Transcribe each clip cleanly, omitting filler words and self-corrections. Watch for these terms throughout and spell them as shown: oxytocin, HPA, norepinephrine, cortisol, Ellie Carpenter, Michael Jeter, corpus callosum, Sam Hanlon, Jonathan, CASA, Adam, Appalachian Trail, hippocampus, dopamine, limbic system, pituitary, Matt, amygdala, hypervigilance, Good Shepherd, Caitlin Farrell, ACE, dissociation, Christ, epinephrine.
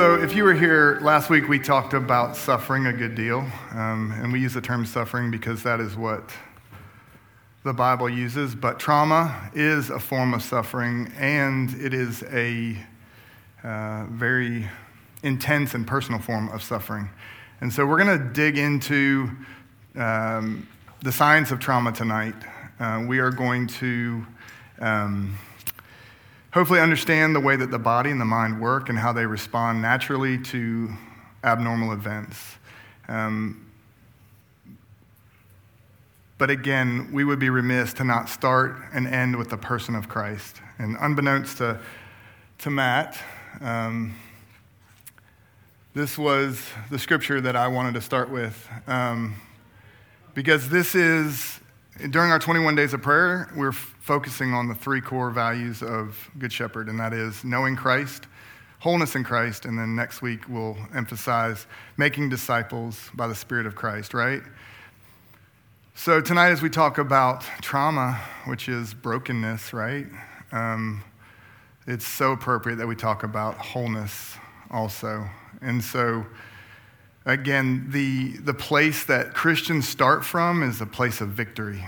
So if you were here last week, we talked about suffering a good deal. And we use the term suffering because that is what the Bible uses. But trauma is a form of suffering, and it is a very intense and personal form of suffering. And so we're going to dig into the science of trauma tonight. We are going to hopefully understand the way that the body and the mind work and how they respond naturally to abnormal events. But again, we would be remiss to not start and end with the person of Christ. And unbeknownst to Matt, this was the scripture that I wanted to start with. Because this is, during our 21 days of prayer, we're focusing on the three core values of Good Shepherd, and that is knowing Christ, wholeness in Christ, and then next week we'll emphasize making disciples by the Spirit of Christ, right? So tonight as we talk about trauma, which is brokenness, right? It's so appropriate that we talk about wholeness also. And so again, the place that Christians start from is a place of victory.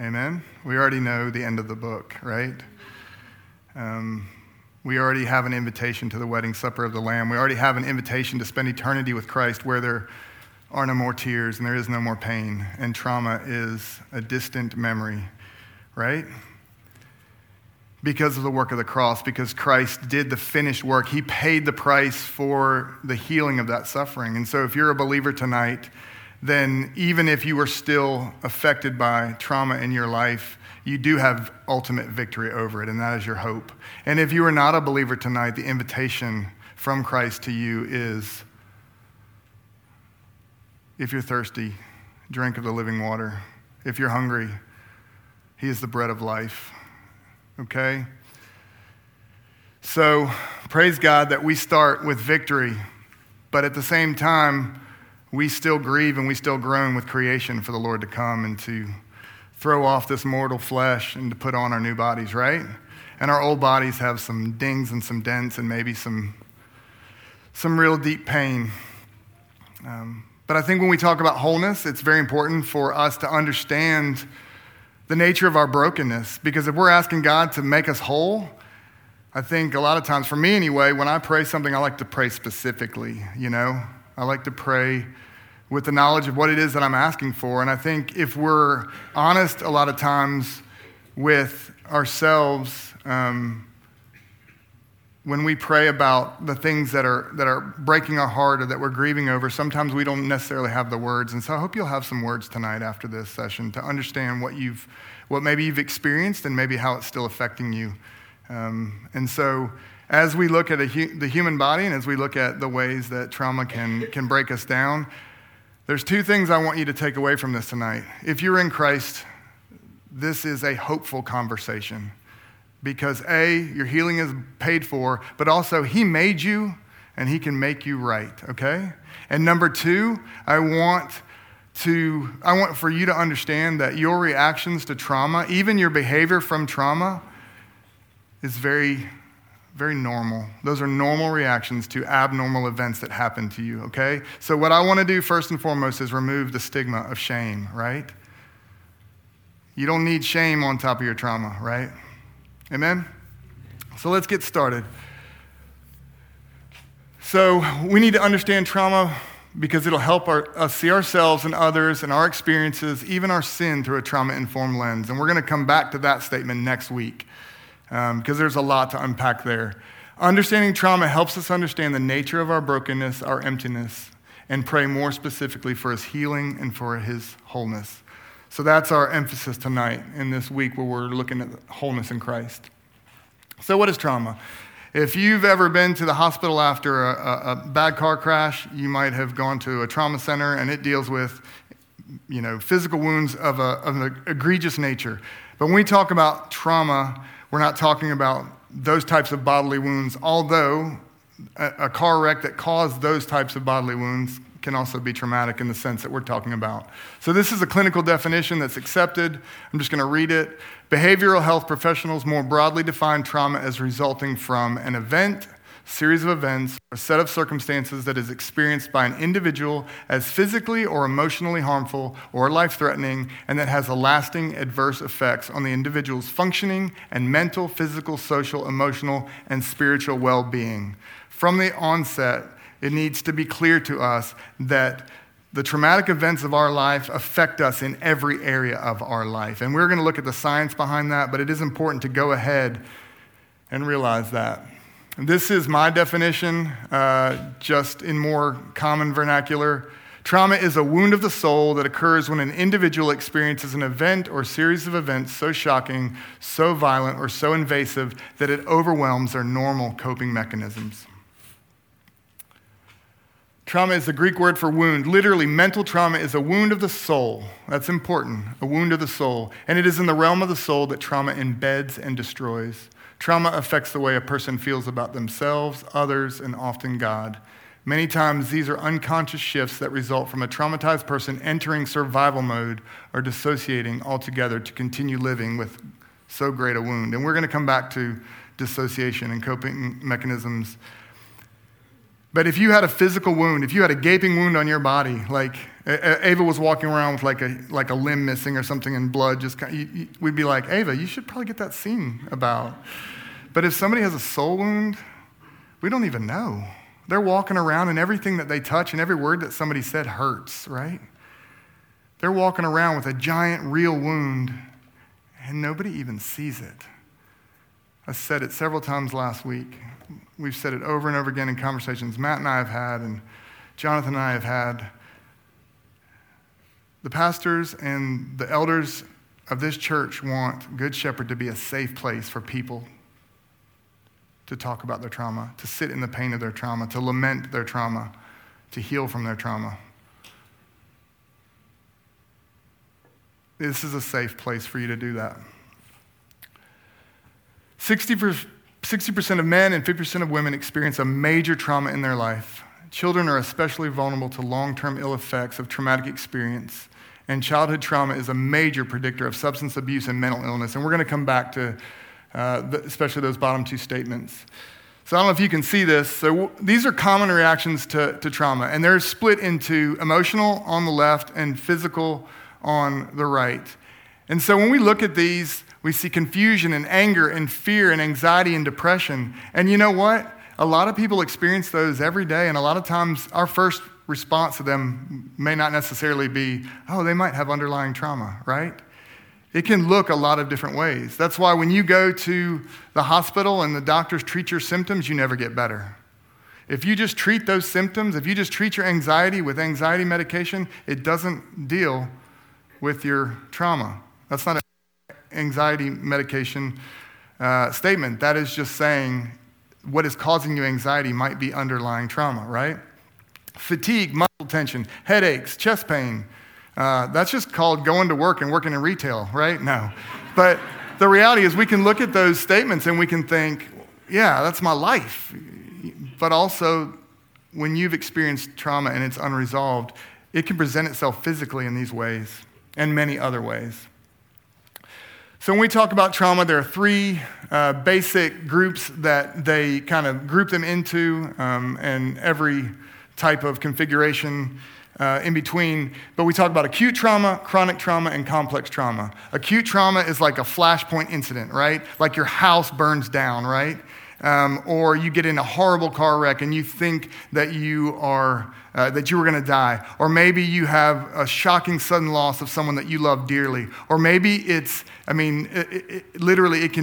Amen? We already know the end of the book, right? We already have an invitation to the wedding supper of the Lamb. We already have an invitation to spend eternity with Christ where there are no more tears and there is no more pain, and trauma is a distant memory, right? Because of the work of the cross, because Christ did the finished work. He paid the price for the healing of that suffering. And so if you're a believer tonight, then even if you are still affected by trauma in your life, you do have ultimate victory over it, and that is your hope. And if you are not a believer tonight, the invitation from Christ to you is, if you're thirsty, drink of the living water. If you're hungry, he is the bread of life. Okay? So, praise God that we start with victory, but at the same time, we still grieve and we still groan with creation for the Lord to come and to throw off this mortal flesh and to put on our new bodies, right? And our old bodies have some dings and some dents and maybe some real deep pain. But I think when we talk about wholeness, it's very important for us to understand the nature of our brokenness, because if we're asking God to make us whole, I think a lot of times, for me anyway, when I pray something, I like to pray specifically, you know? I like to pray with the knowledge of what it is that I'm asking for, and I think if we're honest a lot of times with ourselves, when we pray about the things that are breaking our heart or that we're grieving over, sometimes we don't necessarily have the words. And so I hope you'll have some words tonight after this session to understand what maybe you've experienced and maybe how it's still affecting you. And so as we look at the human body and as we look at the ways that trauma can break us down, there's two things I want you to take away from this tonight. If you're in Christ, this is a hopeful conversation. Because A, your healing is paid for, but also he made you and he can make you right, okay? And number two, I want for you to understand that your reactions to trauma, even your behavior from trauma, is very, very normal. Those are normal reactions to abnormal events that happen to you, okay? So what I want to do first and foremost is remove the stigma of shame, right? You don't need shame on top of your trauma, right? Amen? So let's get started. So we need to understand trauma because it'll help us see ourselves and others and our experiences, even our sin, through a trauma-informed lens. And we're going to come back to that statement next week because there's a lot to unpack there. Understanding trauma helps us understand the nature of our brokenness, our emptiness, and pray more specifically for his healing and for his wholeness. So that's our emphasis tonight in this week where we're looking at wholeness in Christ. So what is trauma? If you've ever been to the hospital after a bad car crash, you might have gone to a trauma center, and it deals with, you know, physical wounds of an egregious nature. But when we talk about trauma, we're not talking about those types of bodily wounds, although a car wreck that caused those types of bodily wounds can also be traumatic in the sense that we're talking about. So this is a clinical definition that's accepted. I'm just going to read it. Behavioral health professionals more broadly define trauma as resulting from an event, series of events, or set of circumstances that is experienced by an individual as physically or emotionally harmful or life-threatening, and that has a lasting adverse effects on the individual's functioning and mental, physical, social, emotional, and spiritual well-being. From the onset, it needs to be clear to us that the traumatic events of our life affect us in every area of our life. And we're going to look at the science behind that, but it is important to go ahead and realize that. This is my definition, just in more common vernacular. Trauma is a wound of the soul that occurs when an individual experiences an event or series of events so shocking, so violent, or so invasive that it overwhelms their normal coping mechanisms. Trauma is the Greek word for wound. Literally, mental trauma is a wound of the soul. That's important, a wound of the soul. And it is in the realm of the soul that trauma embeds and destroys. Trauma affects the way a person feels about themselves, others, and often God. Many times, these are unconscious shifts that result from a traumatized person entering survival mode or dissociating altogether to continue living with so great a wound. And we're going to come back to dissociation and coping mechanisms. But if you had a physical wound, if you had a gaping wound on your body, like Ava was walking around with like a limb missing or something and blood just kind of, we'd be like, Ava, you should probably get that seen about. But if somebody has a soul wound, we don't even know. They're walking around and everything that they touch and every word that somebody said hurts, right? They're walking around with a giant real wound and nobody even sees it. I said it several times last week. We've said it over and over again in conversations Matt and I have had and Jonathan and I have had. The pastors and the elders of this church want Good Shepherd to be a safe place for people to talk about their trauma, to sit in the pain of their trauma, to lament their trauma, to heal from their trauma. This is a safe place for you to do that. 60% of men and 50% of women experience a major trauma in their life. Children are especially vulnerable to long-term ill effects of traumatic experience, and childhood trauma is a major predictor of substance abuse and mental illness. And we're going to come back to especially those bottom two statements. So I don't know if you can see this. So these are common reactions to trauma, and they're split into emotional on the left and physical on the right. And so when we look at these, we see confusion and anger and fear and anxiety and depression. And you know what? A lot of people experience those every day, and a lot of times our first response to them may not necessarily be, oh, they might have underlying trauma, right? It can look a lot of different ways. That's why when you go to the hospital and the doctors treat your symptoms, you never get better. If you just treat those symptoms, if you just treat your anxiety with anxiety medication, it doesn't deal with your trauma. That's not anxiety medication statement. That is just saying what is causing you anxiety might be underlying trauma, right? Fatigue, muscle tension, headaches, chest pain. That's just called going to work and working in retail, right? No. But the reality is we can look at those statements and we can think, yeah, that's my life. But also when you've experienced trauma and it's unresolved, it can present itself physically in these ways and many other ways. So when we talk about trauma, there are three basic groups that they kind of group them into, and every type of configuration in between. But we talk about acute trauma, chronic trauma, and complex trauma. Acute trauma is like a flashpoint incident, right? Like your house burns down, right? Or you get in a horrible car wreck and you think that that you were going to die. Or maybe you have a shocking sudden loss of someone that you love dearly. Or maybe it can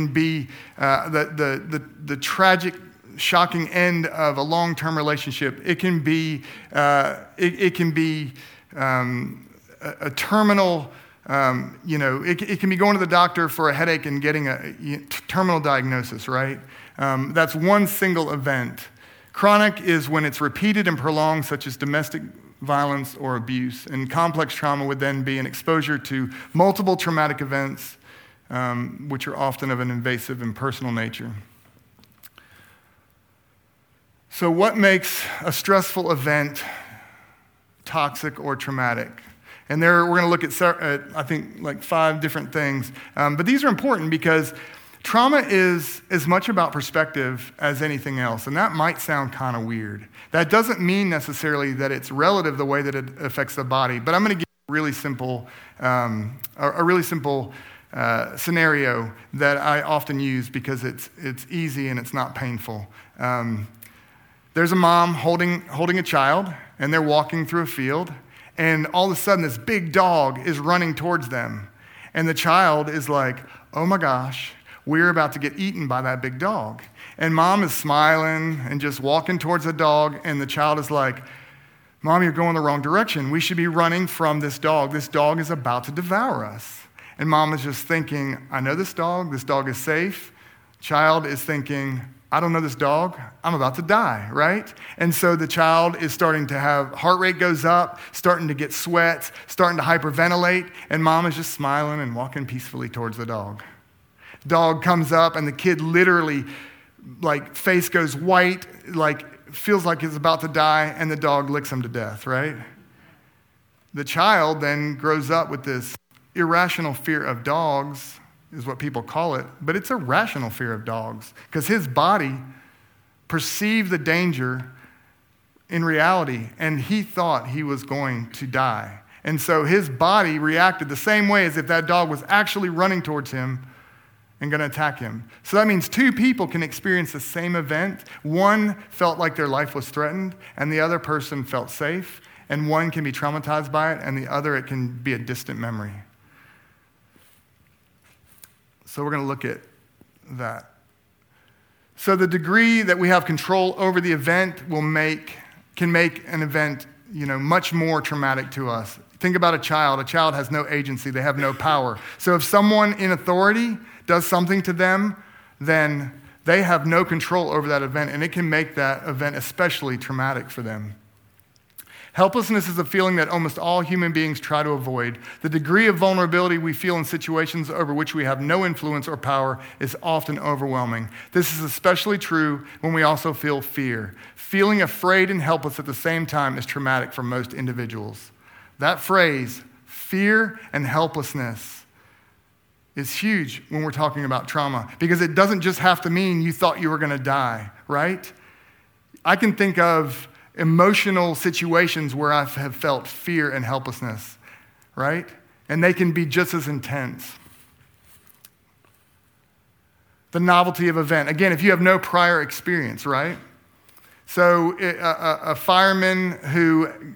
be the tragic, shocking end of a long-term relationship. It can be a terminal. It can be going to the doctor for a headache and getting a terminal diagnosis, right? That's one single event. Chronic is when it's repeated and prolonged, such as domestic violence or abuse. And complex trauma would then be an exposure to multiple traumatic events, which are often of an invasive and personal nature. So what makes a stressful event toxic or traumatic? And we're going to look at, I think, like five different things. But these are important because Trauma is as much about perspective as anything else, and that might sound kind of weird. That doesn't mean necessarily that it's relative the way that it affects the body, but I'm going to give you a really simple scenario that I often use because it's easy and it's not painful. There's a mom holding a child, and they're walking through a field, and all of a sudden this big dog is running towards them, and the child is like, oh my gosh, we're about to get eaten by that big dog. And mom is smiling and just walking towards the dog, and the child is like, Mom, you're going the wrong direction. We should be running from this dog. This dog is about to devour us. And mom is just thinking, I know this dog is safe. Child is thinking, I don't know this dog, I'm about to die, right? And so the child is starting to have, heart rate goes up, starting to get sweats, starting to hyperventilate, and mom is just smiling and walking peacefully towards the dog. Dog comes up and the kid literally, like, face goes white, like, feels like he's about to die, and the dog licks him to death, right? The child then grows up with this irrational fear of dogs, is what people call it, but it's a rational fear of dogs because his body perceived the danger in reality, and he thought he was going to die. And so his body reacted the same way as if that dog was actually running towards him and going to attack him. So that means two people can experience the same event. One felt like their life was threatened, and the other person felt safe, and one can be traumatized by it, and the other, it can be a distant memory. So we're going to look at that. So the degree that we have control over the event can make an event, much more traumatic to us. Think about a child. A child has no agency. They have no power. So if someone in authority does something to them, then they have no control over that event, and it can make that event especially traumatic for them. Helplessness is a feeling that almost all human beings try to avoid. The degree of vulnerability we feel in situations over which we have no influence or power is often overwhelming. This is especially true when we also feel fear. Feeling afraid and helpless at the same time is traumatic for most individuals. That phrase, fear and helplessness, is huge when we're talking about trauma because it doesn't just have to mean you thought you were going to die, right? I can think of emotional situations where I have felt fear and helplessness, right? And they can be just as intense. The novelty of event. Again, if you have no prior experience, right? So a fireman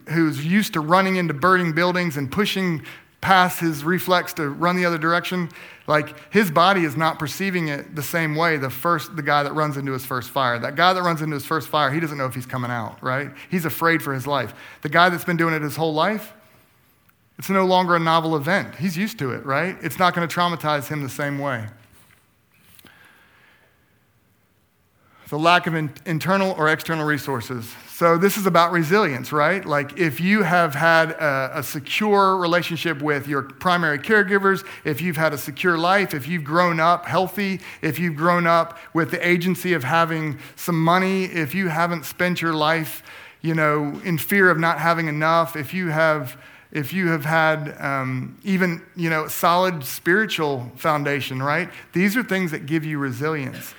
who's used to running into burning buildings and pushing past his reflex to run the other direction, like his body is not perceiving it the same way the guy that runs into his first fire. That guy that runs into his first fire, he doesn't know if he's coming out, right? He's afraid for his life. The guy that's been doing it his whole life, it's no longer a novel event. He's used to it, right? It's not going to traumatize him the same way. The lack of internal or external resources. So this is about resilience, right? Like if you have had a secure relationship with your primary caregivers, if you've had a secure life, if you've grown up healthy, if you've grown up with the agency of having some money, if you haven't spent your life, in fear of not having enough, if you have had even, solid spiritual foundation, right? These are things that give you resilience.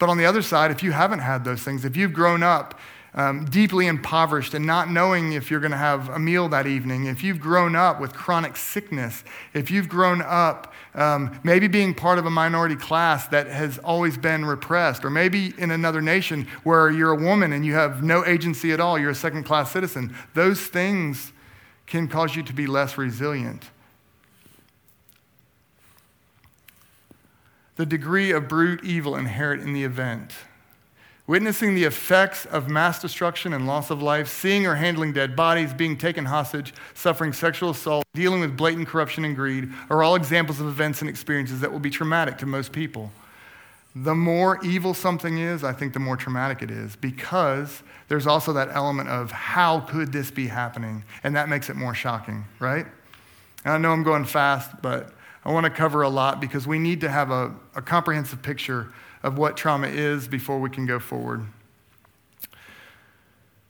But on the other side, if you haven't had those things, if you've grown up deeply impoverished and not knowing if you're going to have a meal that evening, if you've grown up with chronic sickness, if you've grown up maybe being part of a minority class that has always been repressed, or maybe in another nation where you're a woman and you have no agency at all, you're a second-class citizen, those things can cause you to be less resilient. The degree of brute evil inherent in the event. Witnessing the effects of mass destruction and loss of life, seeing or handling dead bodies, being taken hostage, suffering sexual assault, dealing with blatant corruption and greed are all examples of events and experiences that will be traumatic to most people. The more evil something is, I think the more traumatic it is, because there's also that element of how could this be happening? And that makes it more shocking, right? And I know I'm going fast, but I want to cover a lot because we need to have a comprehensive picture of what trauma is before we can go forward.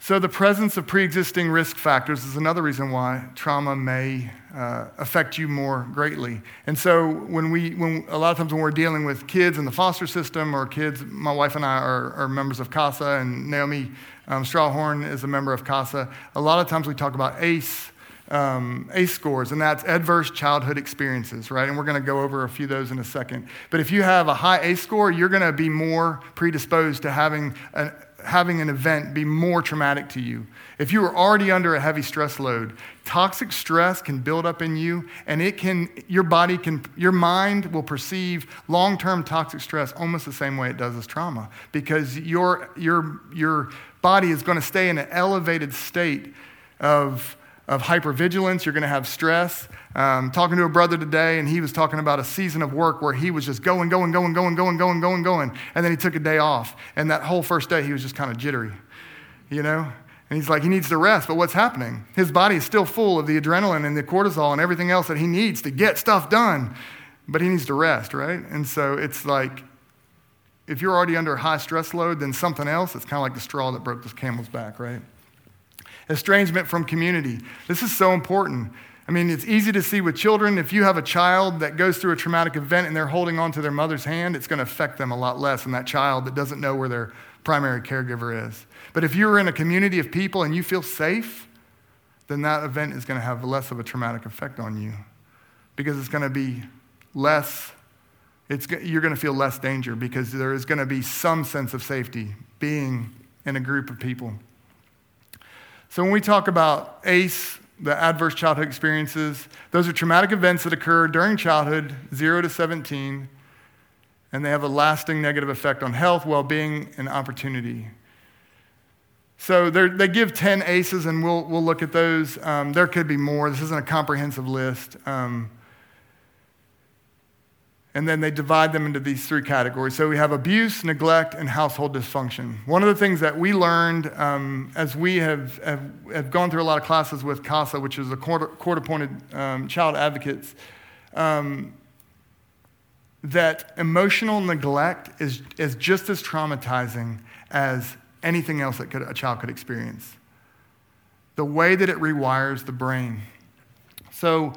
So the presence of pre-existing risk factors is another reason why trauma may affect you more greatly. And so when a lot of times when we're dealing with kids in the foster system or kids, my wife and I are members of CASA, and Naomi Strawhorn is a member of CASA. A lot of times we talk about ACE scores, and that's adverse childhood experiences, right? And we're going to go over a few of those in a second. But if you have a high ACE score, you're going to be more predisposed to having an event be more traumatic to you. If you were already under a heavy stress load, toxic stress can build up in you, and your mind will perceive long-term toxic stress almost the same way it does as trauma, because your body is going to stay in an elevated state of hypervigilance. You're going to have stress. Talking to a brother today, and he was talking about a season of work where he was just going. And then he took a day off. And that whole first day, he was just kind of jittery, you know? And he's like, he needs to rest, but what's happening? His body is still full of the adrenaline and the cortisol and everything else that he needs to get stuff done, but he needs to rest, right? And so it's like, if you're already under a high stress load, then something else, it's kind of like the straw that broke the camel's back, right? Estrangement from community. This is so important. I mean, it's easy to see with children. If you have a child that goes through a traumatic event and they're holding on to their mother's hand, it's going to affect them a lot less than that child that doesn't know where their primary caregiver is. But if you're in a community of people and you feel safe, then that event is going to have less of a traumatic effect on you, because it's going to be less, you're going to feel less danger, because there is going to be some sense of safety being in a group of people. So when we talk about ACE, the adverse childhood experiences, those are traumatic events that occur during childhood, 0 to 17, and they have a lasting negative effect on health, well-being, and opportunity. So they give 10 ACEs, and we'll look at those. There could be more. This isn't a comprehensive list. And then they divide them into these three categories. So we have abuse, neglect, and household dysfunction. One of the things that we learned as we have gone through a lot of classes with CASA, which is a court-appointed child advocates, that emotional neglect is just as traumatizing as anything else that a child could experience. The way that it rewires the brain. So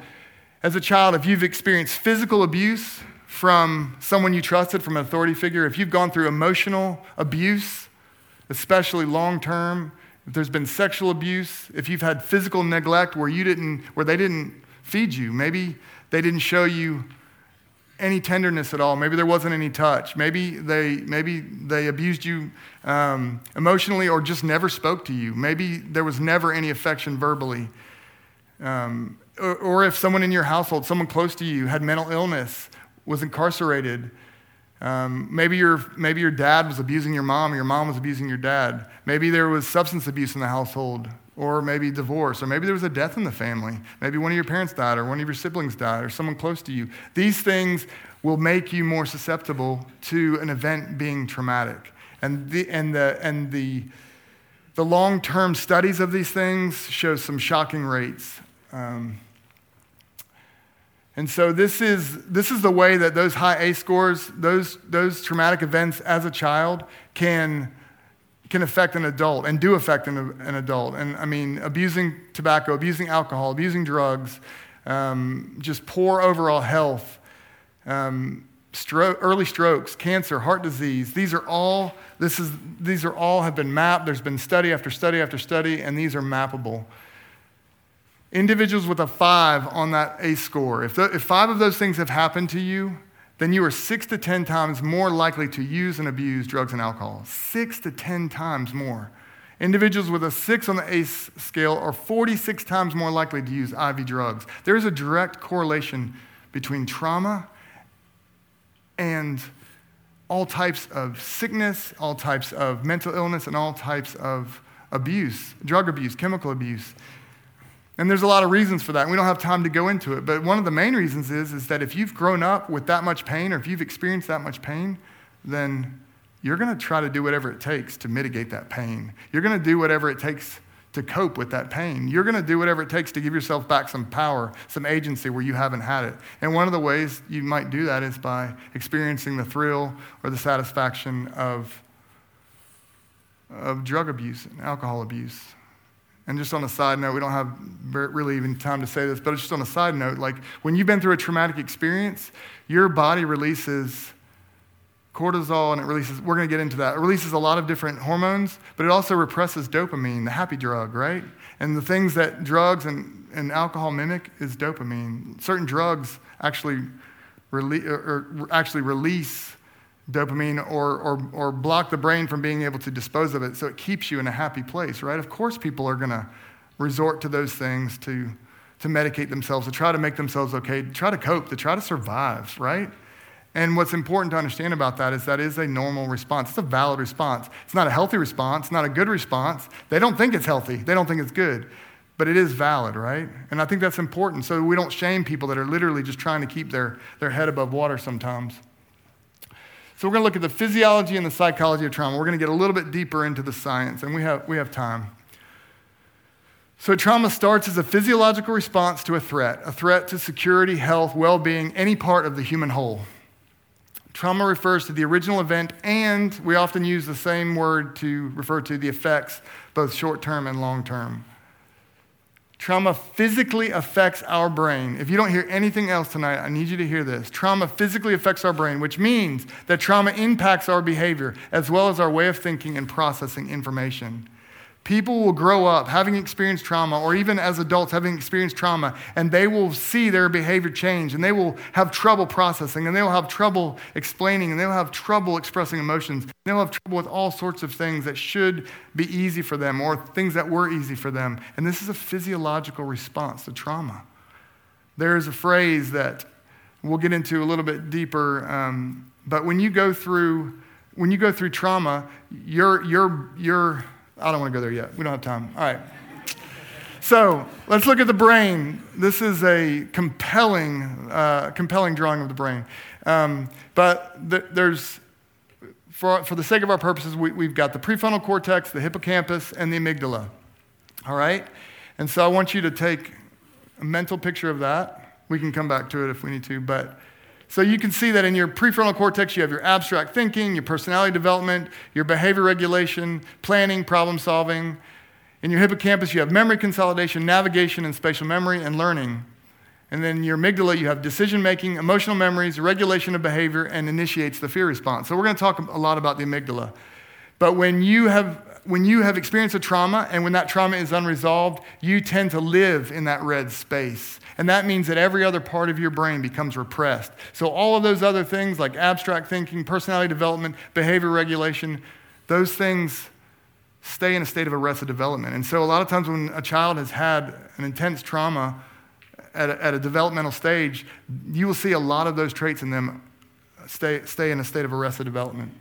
as a child, if you've experienced physical abuse from someone you trusted, from an authority figure, if you've gone through emotional abuse, especially long-term, if there's been sexual abuse, if you've had physical neglect where they didn't feed you, maybe they didn't show you any tenderness at all, maybe there wasn't any touch, maybe they abused you emotionally or just never spoke to you, maybe there was never any affection verbally, or if someone in your household, someone close to you, had mental illness, was incarcerated. Maybe your dad was abusing your mom, or your mom was abusing your dad. Maybe there was substance abuse in the household, or maybe divorce, or maybe there was a death in the family. Maybe one of your parents died, or one of your siblings died, or someone close to you. These things will make you more susceptible to an event being traumatic. And the long-term studies of these things show some shocking rates. And so this is the way that those high A scores, those traumatic events as a child can affect an adult, and do affect an adult. And I mean, abusing tobacco, abusing alcohol, abusing drugs, just poor overall health, early strokes, cancer, heart disease. These are all have been mapped. There's been study after study after study, and these are mappable. Individuals with a 5 on that ACE score, if 5 of those things have happened to you, then you are 6 to 10 times more likely to use and abuse drugs and alcohol. 6 to 10 times more. Individuals with a 6 on the ACE scale are 46 times more likely to use IV drugs. There is a direct correlation between trauma and all types of sickness, all types of mental illness, and all types of abuse, drug abuse, chemical abuse. And there's a lot of reasons for that, and we don't have time to go into it. But one of the main reasons is that if you've grown up with that much pain, or if you've experienced that much pain, then you're going to try to do whatever it takes to mitigate that pain. You're going to do whatever it takes to cope with that pain. You're going to do whatever it takes to give yourself back some power, some agency where you haven't had it. And one of the ways you might do that is by experiencing the thrill or the satisfaction of of drug abuse and alcohol abuse. And just on a side note, we don't have really even time to say this, but it's just on a side note, like when you've been through a traumatic experience, your body releases cortisol and it releases, we're going to get into that, it releases a lot of different hormones, but it also represses dopamine, the happy drug, right? And the things that drugs and alcohol mimic is dopamine. Certain drugs actually release dopamine or block the brain from being able to dispose of it, so it keeps you in a happy place, right? Of course people are going to resort to those things to medicate themselves, to try to make themselves okay, to try to cope, to try to survive, right? And what's important to understand about that is a normal response. It's a valid response. It's not a healthy response, not a good response. They don't think it's healthy. They don't think it's good. But it is valid, right? And I think that's important. So we don't shame people that are literally just trying to keep their head above water sometimes. So we're going to look at the physiology and the psychology of trauma. We're going to get a little bit deeper into the science, and we have time. So trauma starts as a physiological response to a threat to security, health, well-being, any part of the human whole. Trauma refers to the original event, and we often use the same word to refer to the effects, both short-term and long-term. Trauma physically affects our brain. If you don't hear anything else tonight, I need you to hear this. Trauma physically affects our brain, which means that trauma impacts our behavior as well as our way of thinking and processing information. People will grow up having experienced trauma, or even as adults having experienced trauma, and they will see their behavior change, and they will have trouble processing, and they will have trouble explaining, and they will have trouble expressing emotions. They'll have trouble with all sorts of things that should be easy for them, or things that were easy for them. And this is a physiological response to trauma. There is a phrase that we'll get into a little bit deeper, but when you go through trauma, your I don't want to go there yet. We don't have time. All right. So let's look at the brain. This is a compelling drawing of the brain. For the sake of our purposes, we've got the prefrontal cortex, the hippocampus, and the amygdala. All right? And so I want you to take a mental picture of that. We can come back to it if we need to, but... So you can see that in your prefrontal cortex, you have your abstract thinking, your personality development, your behavior regulation, planning, problem solving. In your hippocampus, you have memory consolidation, navigation, and spatial memory, and learning. And then in your amygdala, you have decision making, emotional memories, regulation of behavior, and initiates the fear response. So we're going to talk a lot about the amygdala. But when you have experienced a trauma, and when that trauma is unresolved, you tend to live in that red space. And that means that every other part of your brain becomes repressed. So all of those other things like abstract thinking, personality development, behavior regulation, those things stay in a state of arrested development. And so a lot of times when a child has had an intense trauma at a developmental stage, you will see a lot of those traits in them stay in a state of arrested development.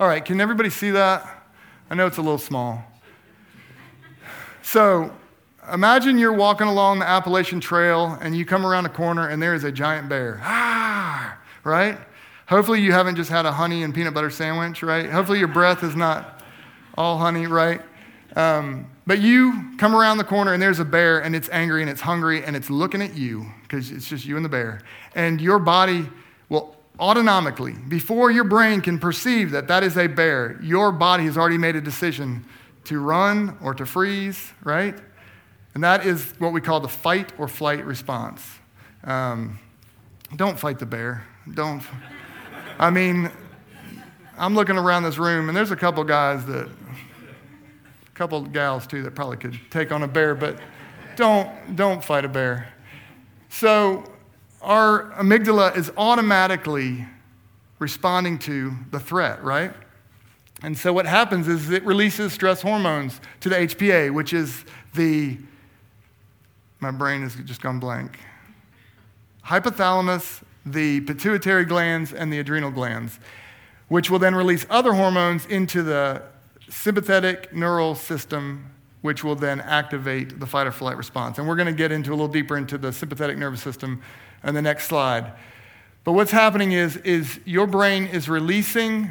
All right, can everybody see that? I know it's a little small. So imagine you're walking along the Appalachian Trail and you come around a corner and there is a giant bear. Ah, right? Hopefully you haven't just had a honey and peanut butter sandwich, right? Hopefully your breath is not all honey, right? But you come around the corner and there's a bear and it's angry and it's hungry and it's looking at you because it's just you and the bear. And your body will autonomically, before your brain can perceive that that is a bear, your body has already made a decision to run or to freeze, right? And that is what we call the fight or flight response. Don't fight the bear. Don't. I mean, I'm looking around this room, and there's a couple gals too, that probably could take on a bear, but don't fight a bear. So our amygdala is automatically responding to the threat, right? And so what happens is it releases stress hormones to the HPA, which is the, my brain has just gone blank, hypothalamus, the pituitary glands, and the adrenal glands, which will then release other hormones into the sympathetic neural system, which will then activate the fight or flight response. And we're going to get into a little deeper into the sympathetic nervous system on the next slide. But what's happening is your brain is releasing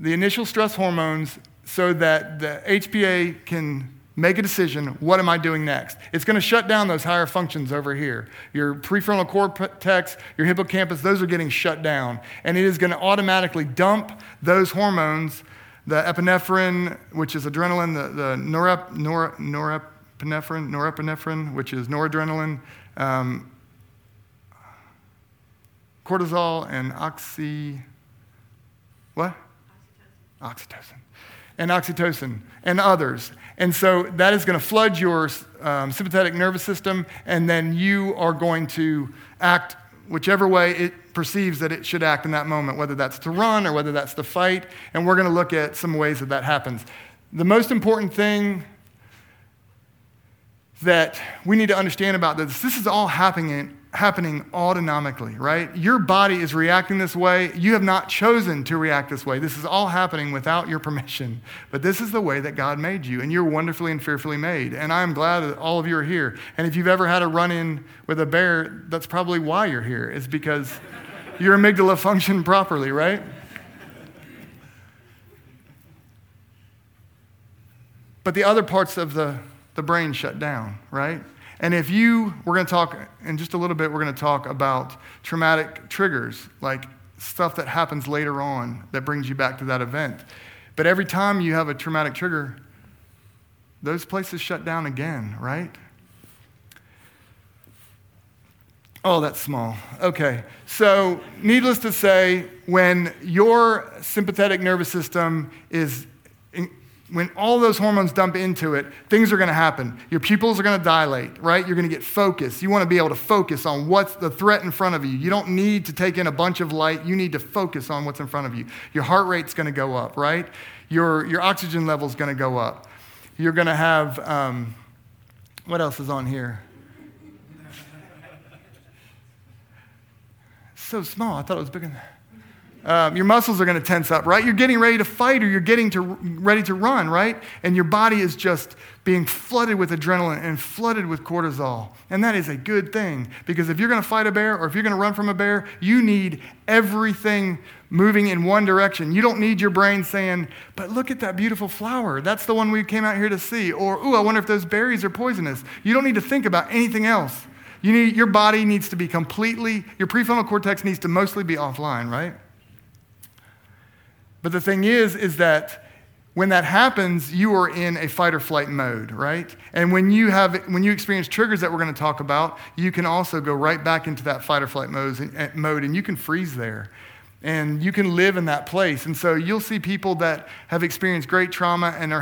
the initial stress hormones so that the HPA can make a decision, what am I doing next? It's going to shut down those higher functions over here. Your prefrontal cortex, your hippocampus, those are getting shut down. And it is going to automatically dump those hormones The epinephrine, which is adrenaline, the norepinephrine, which is noradrenaline, cortisol, and oxytocin. And oxytocin, and others. And so that is going to flood your sympathetic nervous system, and then you are going to act whichever way it perceives that it should act in that moment, whether that's to run or whether that's to fight. And we're going to look at some ways that that happens. The most important thing that we need to understand about this is all happening autonomically, right? Your body is reacting this way. You have not chosen to react this way. This is all happening without your permission. But this is the way that God made you, and you're wonderfully and fearfully made. And I'm glad that all of you are here. And if you've ever had a run-in with a bear, that's probably why you're here. It's because your amygdala functioned properly, right? But the other parts of the brain shut down, right? And we're going to talk in just a little bit, we're going to talk about traumatic triggers, like stuff that happens later on that brings you back to that event. But every time you have a traumatic trigger, those places shut down again, right? Oh, that's small. Okay. So needless to say, when your sympathetic nervous system when all those hormones dump into it, things are going to happen. Your pupils are going to dilate, right? You're going to get focused. You want to be able to focus on what's the threat in front of you. You don't need to take in a bunch of light. You need to focus on what's in front of you. Your heart rate's going to go up, right? Your oxygen level's going to go up. You're going to have, what else is on here? It's so small. I thought it was bigger than that. Your muscles are going to tense up, right? You're getting ready to fight or you're getting ready to run, right? And your body is just being flooded with adrenaline and flooded with cortisol. And that is a good thing, because if you're going to fight a bear or if you're going to run from a bear, you need everything moving in one direction. You don't need your brain saying, but look at that beautiful flower. That's the one we came out here to see. Or, ooh, I wonder if those berries are poisonous. You don't need to think about anything else. Your body needs to be your prefrontal cortex needs to mostly be offline, right? But the thing is that when that happens, you are in a fight or flight mode, right? And when you experience triggers that we're going to talk about, you can also go right back into that fight or flight mode, and you can freeze there. And you can live in that place. And so you'll see people that have experienced great trauma and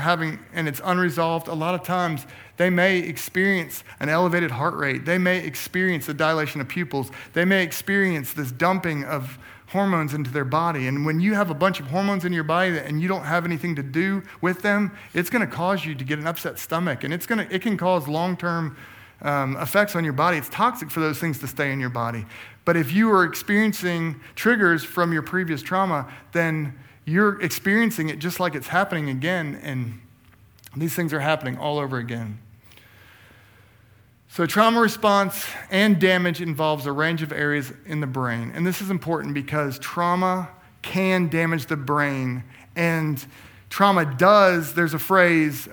it's unresolved. A lot of times they may experience an elevated heart rate. They may experience the dilation of pupils. They may experience this dumping of hormones into their body. And when you have a bunch of hormones in your body and you don't have anything to do with them, it's going to cause you to get an upset stomach. And it can cause long-term effects on your body. It's toxic for those things to stay in your body. But if you are experiencing triggers from your previous trauma, then you're experiencing it just like it's happening again. And these things are happening all over again. So trauma response and damage involves a range of areas in the brain. And this is important because trauma can damage the brain. And there's a phrase,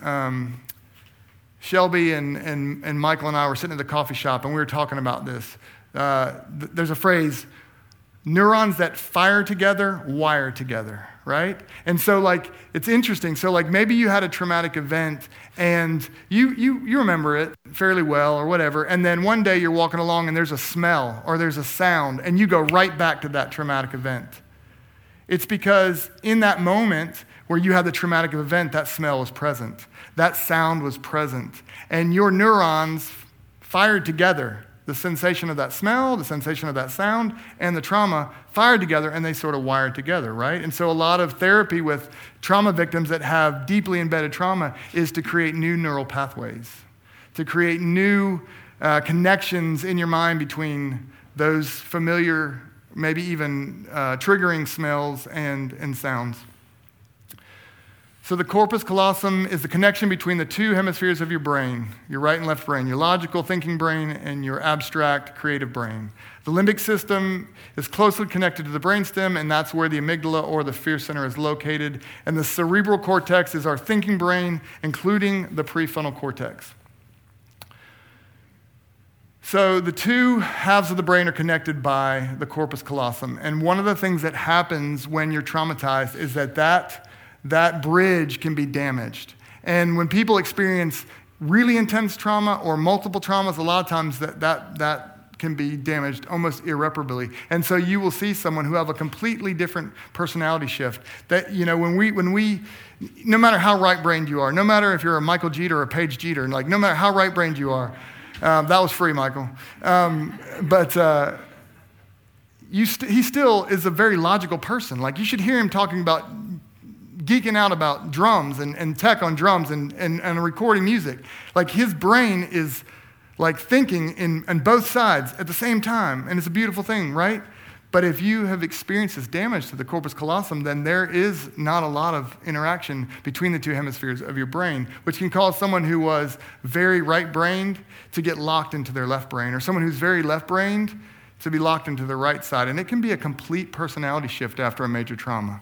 Shelby and Michael and I were sitting at the coffee shop and we were talking about this. There's a phrase, neurons that fire together, wire together, right? And so it's interesting. So maybe you had a traumatic event and you remember it fairly well or whatever. And then one day you're walking along and there's a smell or there's a sound and you go right back to that traumatic event. It's because in that moment where you had the traumatic event, that smell was present. That sound was present. And your neurons fired together. The sensation of that smell, the sensation of that sound, and the trauma fired together, and they sort of wired together, right? And so a lot of therapy with trauma victims that have deeply embedded trauma is to create new neural pathways, to create new connections in your mind between those familiar, maybe even triggering smells and sounds. So the corpus callosum is the connection between the two hemispheres of your brain, your right and left brain, your logical thinking brain and your abstract creative brain. The limbic system is closely connected to the brainstem, and that's where the amygdala or the fear center is located. And the cerebral cortex is our thinking brain, including the prefrontal cortex. So the two halves of the brain are connected by the corpus callosum. And one of the things that happens when you're traumatized is that that bridge can be damaged. And when people experience really intense trauma or multiple traumas, a lot of times that can be damaged almost irreparably. And so you will see someone who have a completely different personality shift. That, you know, when we, no matter how right-brained you are, no matter if you're a Michael Jeter or a Paige Jeter, like no matter how right-brained you are, that was free, Michael. He still is a very logical person. Like you should hear him talking about geeking out about drums and tech on drums and recording music. Like his brain is like thinking in both sides at the same time. And it's a beautiful thing, right? But if you have experienced this damage to the corpus callosum, then there is not a lot of interaction between the two hemispheres of your brain, which can cause someone who was very right-brained to get locked into their left brain, or someone who's very left-brained to be locked into their right side. And it can be a complete personality shift after a major trauma.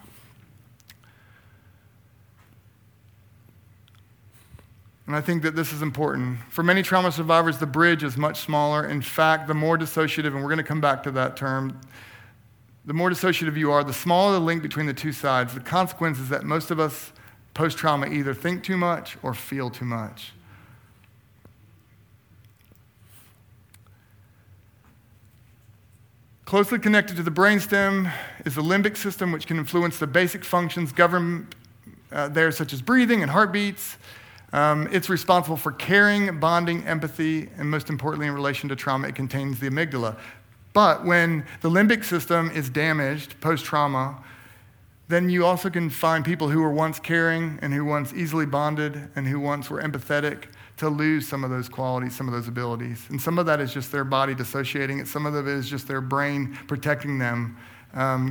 And I think that this is important. For many trauma survivors, the bridge is much smaller. In fact, the more dissociative, and we're going to come back to that term, the more dissociative you are, the smaller the link between the two sides. The consequence is that most of us post-trauma either think too much or feel too much. Closely connected to the brainstem is the limbic system, which can influence the basic functions governed there, such as breathing and heartbeats. It's responsible for caring, bonding, empathy, and most importantly, in relation to trauma, it contains the amygdala. But when the limbic system is damaged post-trauma, then you also can find people who were once caring and who once easily bonded and who once were empathetic to lose some of those qualities, some of those abilities. And some of that is just their body dissociating. Some of it is just their brain protecting them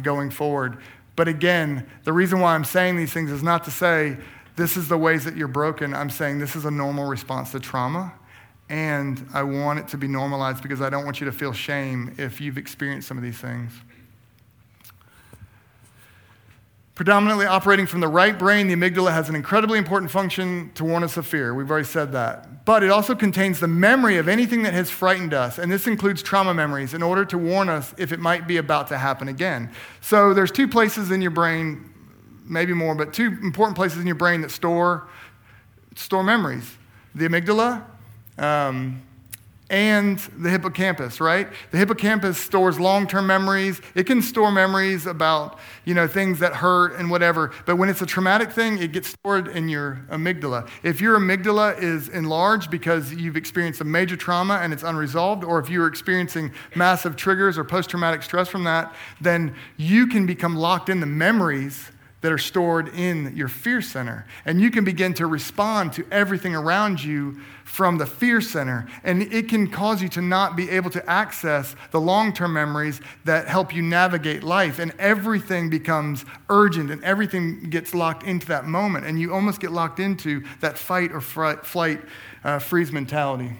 going forward. But again, the reason why I'm saying these things is not to say this is the ways that you're broken. I'm saying this is a normal response to trauma, and I want it to be normalized because I don't want you to feel shame if you've experienced some of these things. Predominantly operating from the right brain, the amygdala has an incredibly important function to warn us of fear. We've already said that. But it also contains the memory of anything that has frightened us, and this includes trauma memories, in order to warn us if it might be about to happen again. So there's two places in your brain, maybe more, but two important places in your brain that store memories. The amygdala and the hippocampus, right? The hippocampus stores long-term memories. It can store memories about, things that hurt and whatever, but when it's a traumatic thing, it gets stored in your amygdala. If your amygdala is enlarged because you've experienced a major trauma and it's unresolved, or if you're experiencing massive triggers or post-traumatic stress from that, then you can become locked in the memories that are stored in your fear center. And you can begin to respond to everything around you from the fear center. And it can cause you to not be able to access the long-term memories that help you navigate life. And everything becomes urgent and everything gets locked into that moment. And you almost get locked into that fight or flight, freeze mentality.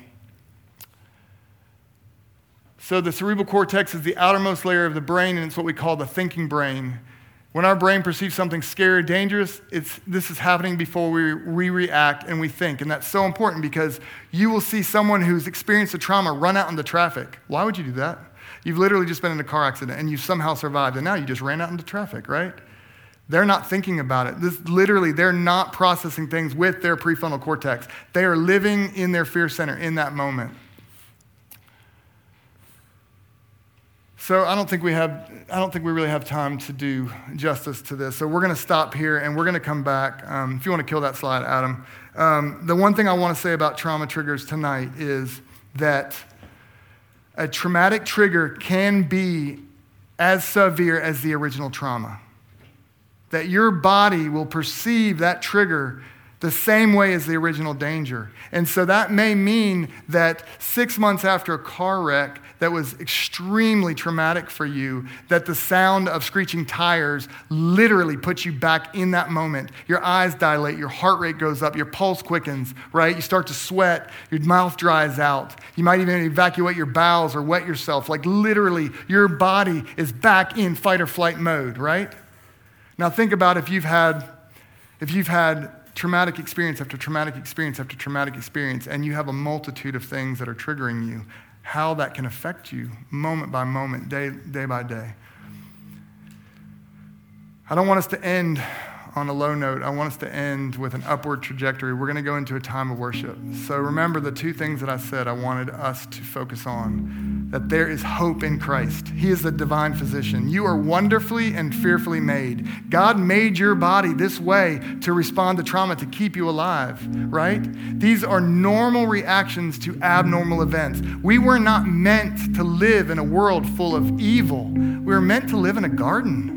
So the cerebral cortex is the outermost layer of the brain, and it's what we call the thinking brain. When our brain perceives something scary or dangerous, this is happening before we react and we think. And that's so important because you will see someone who's experienced a trauma run out into traffic. Why would you do that? You've literally just been in a car accident and you somehow survived, and now you just ran out into traffic, right? They're not thinking about it. They're not processing things with their prefrontal cortex. They are living in their fear center in that moment. So I don't think we really have time to do justice to this. So we're going to stop here and we're going to come back. If you want to kill that slide, Adam. The one thing I want to say about trauma triggers tonight is that a traumatic trigger can be as severe as the original trauma. That your body will perceive that trigger the same way as the original danger. And so that may mean that 6 months after a car wreck that was extremely traumatic for you, that the sound of screeching tires literally puts you back in that moment. Your eyes dilate, your heart rate goes up, your pulse quickens, right? You start to sweat, your mouth dries out. You might even evacuate your bowels or wet yourself. Like literally, your body is back in fight or flight mode, right? Now think about if you've had traumatic experience after traumatic experience after traumatic experience, and you have a multitude of things that are triggering you, how that can affect you moment by moment, day by day. I don't want us to end on a low note, I want us to end with an upward trajectory. We're going to go into a time of worship. So remember the two things that I said I wanted us to focus on, that there is hope in Christ. He is the divine physician. You are wonderfully and fearfully made. God made your body this way to respond to trauma, to keep you alive, right? These are normal reactions to abnormal events. We were not meant to live in a world full of evil. We were meant to live in a garden.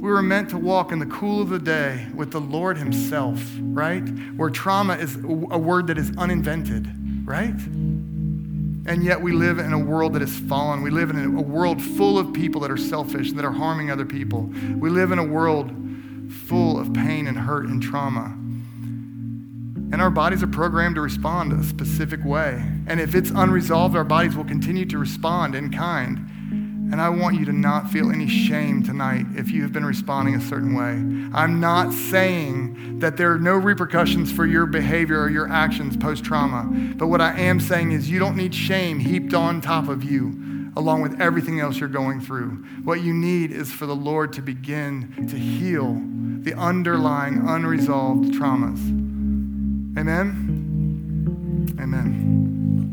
We were meant to walk in the cool of the day with the Lord himself, right? Where trauma is a word that is uninvented, right? And yet we live in a world that is fallen. We live in a world full of people that are selfish, that are harming other people. We live in a world full of pain and hurt and trauma. And our bodies are programmed to respond a specific way. And if it's unresolved, our bodies will continue to respond in kind. And I want you to not feel any shame tonight if you have been responding a certain way. I'm not saying that there are no repercussions for your behavior or your actions post-trauma. But what I am saying is you don't need shame heaped on top of you along with everything else you're going through. What you need is for the Lord to begin to heal the underlying unresolved traumas. Amen? Amen.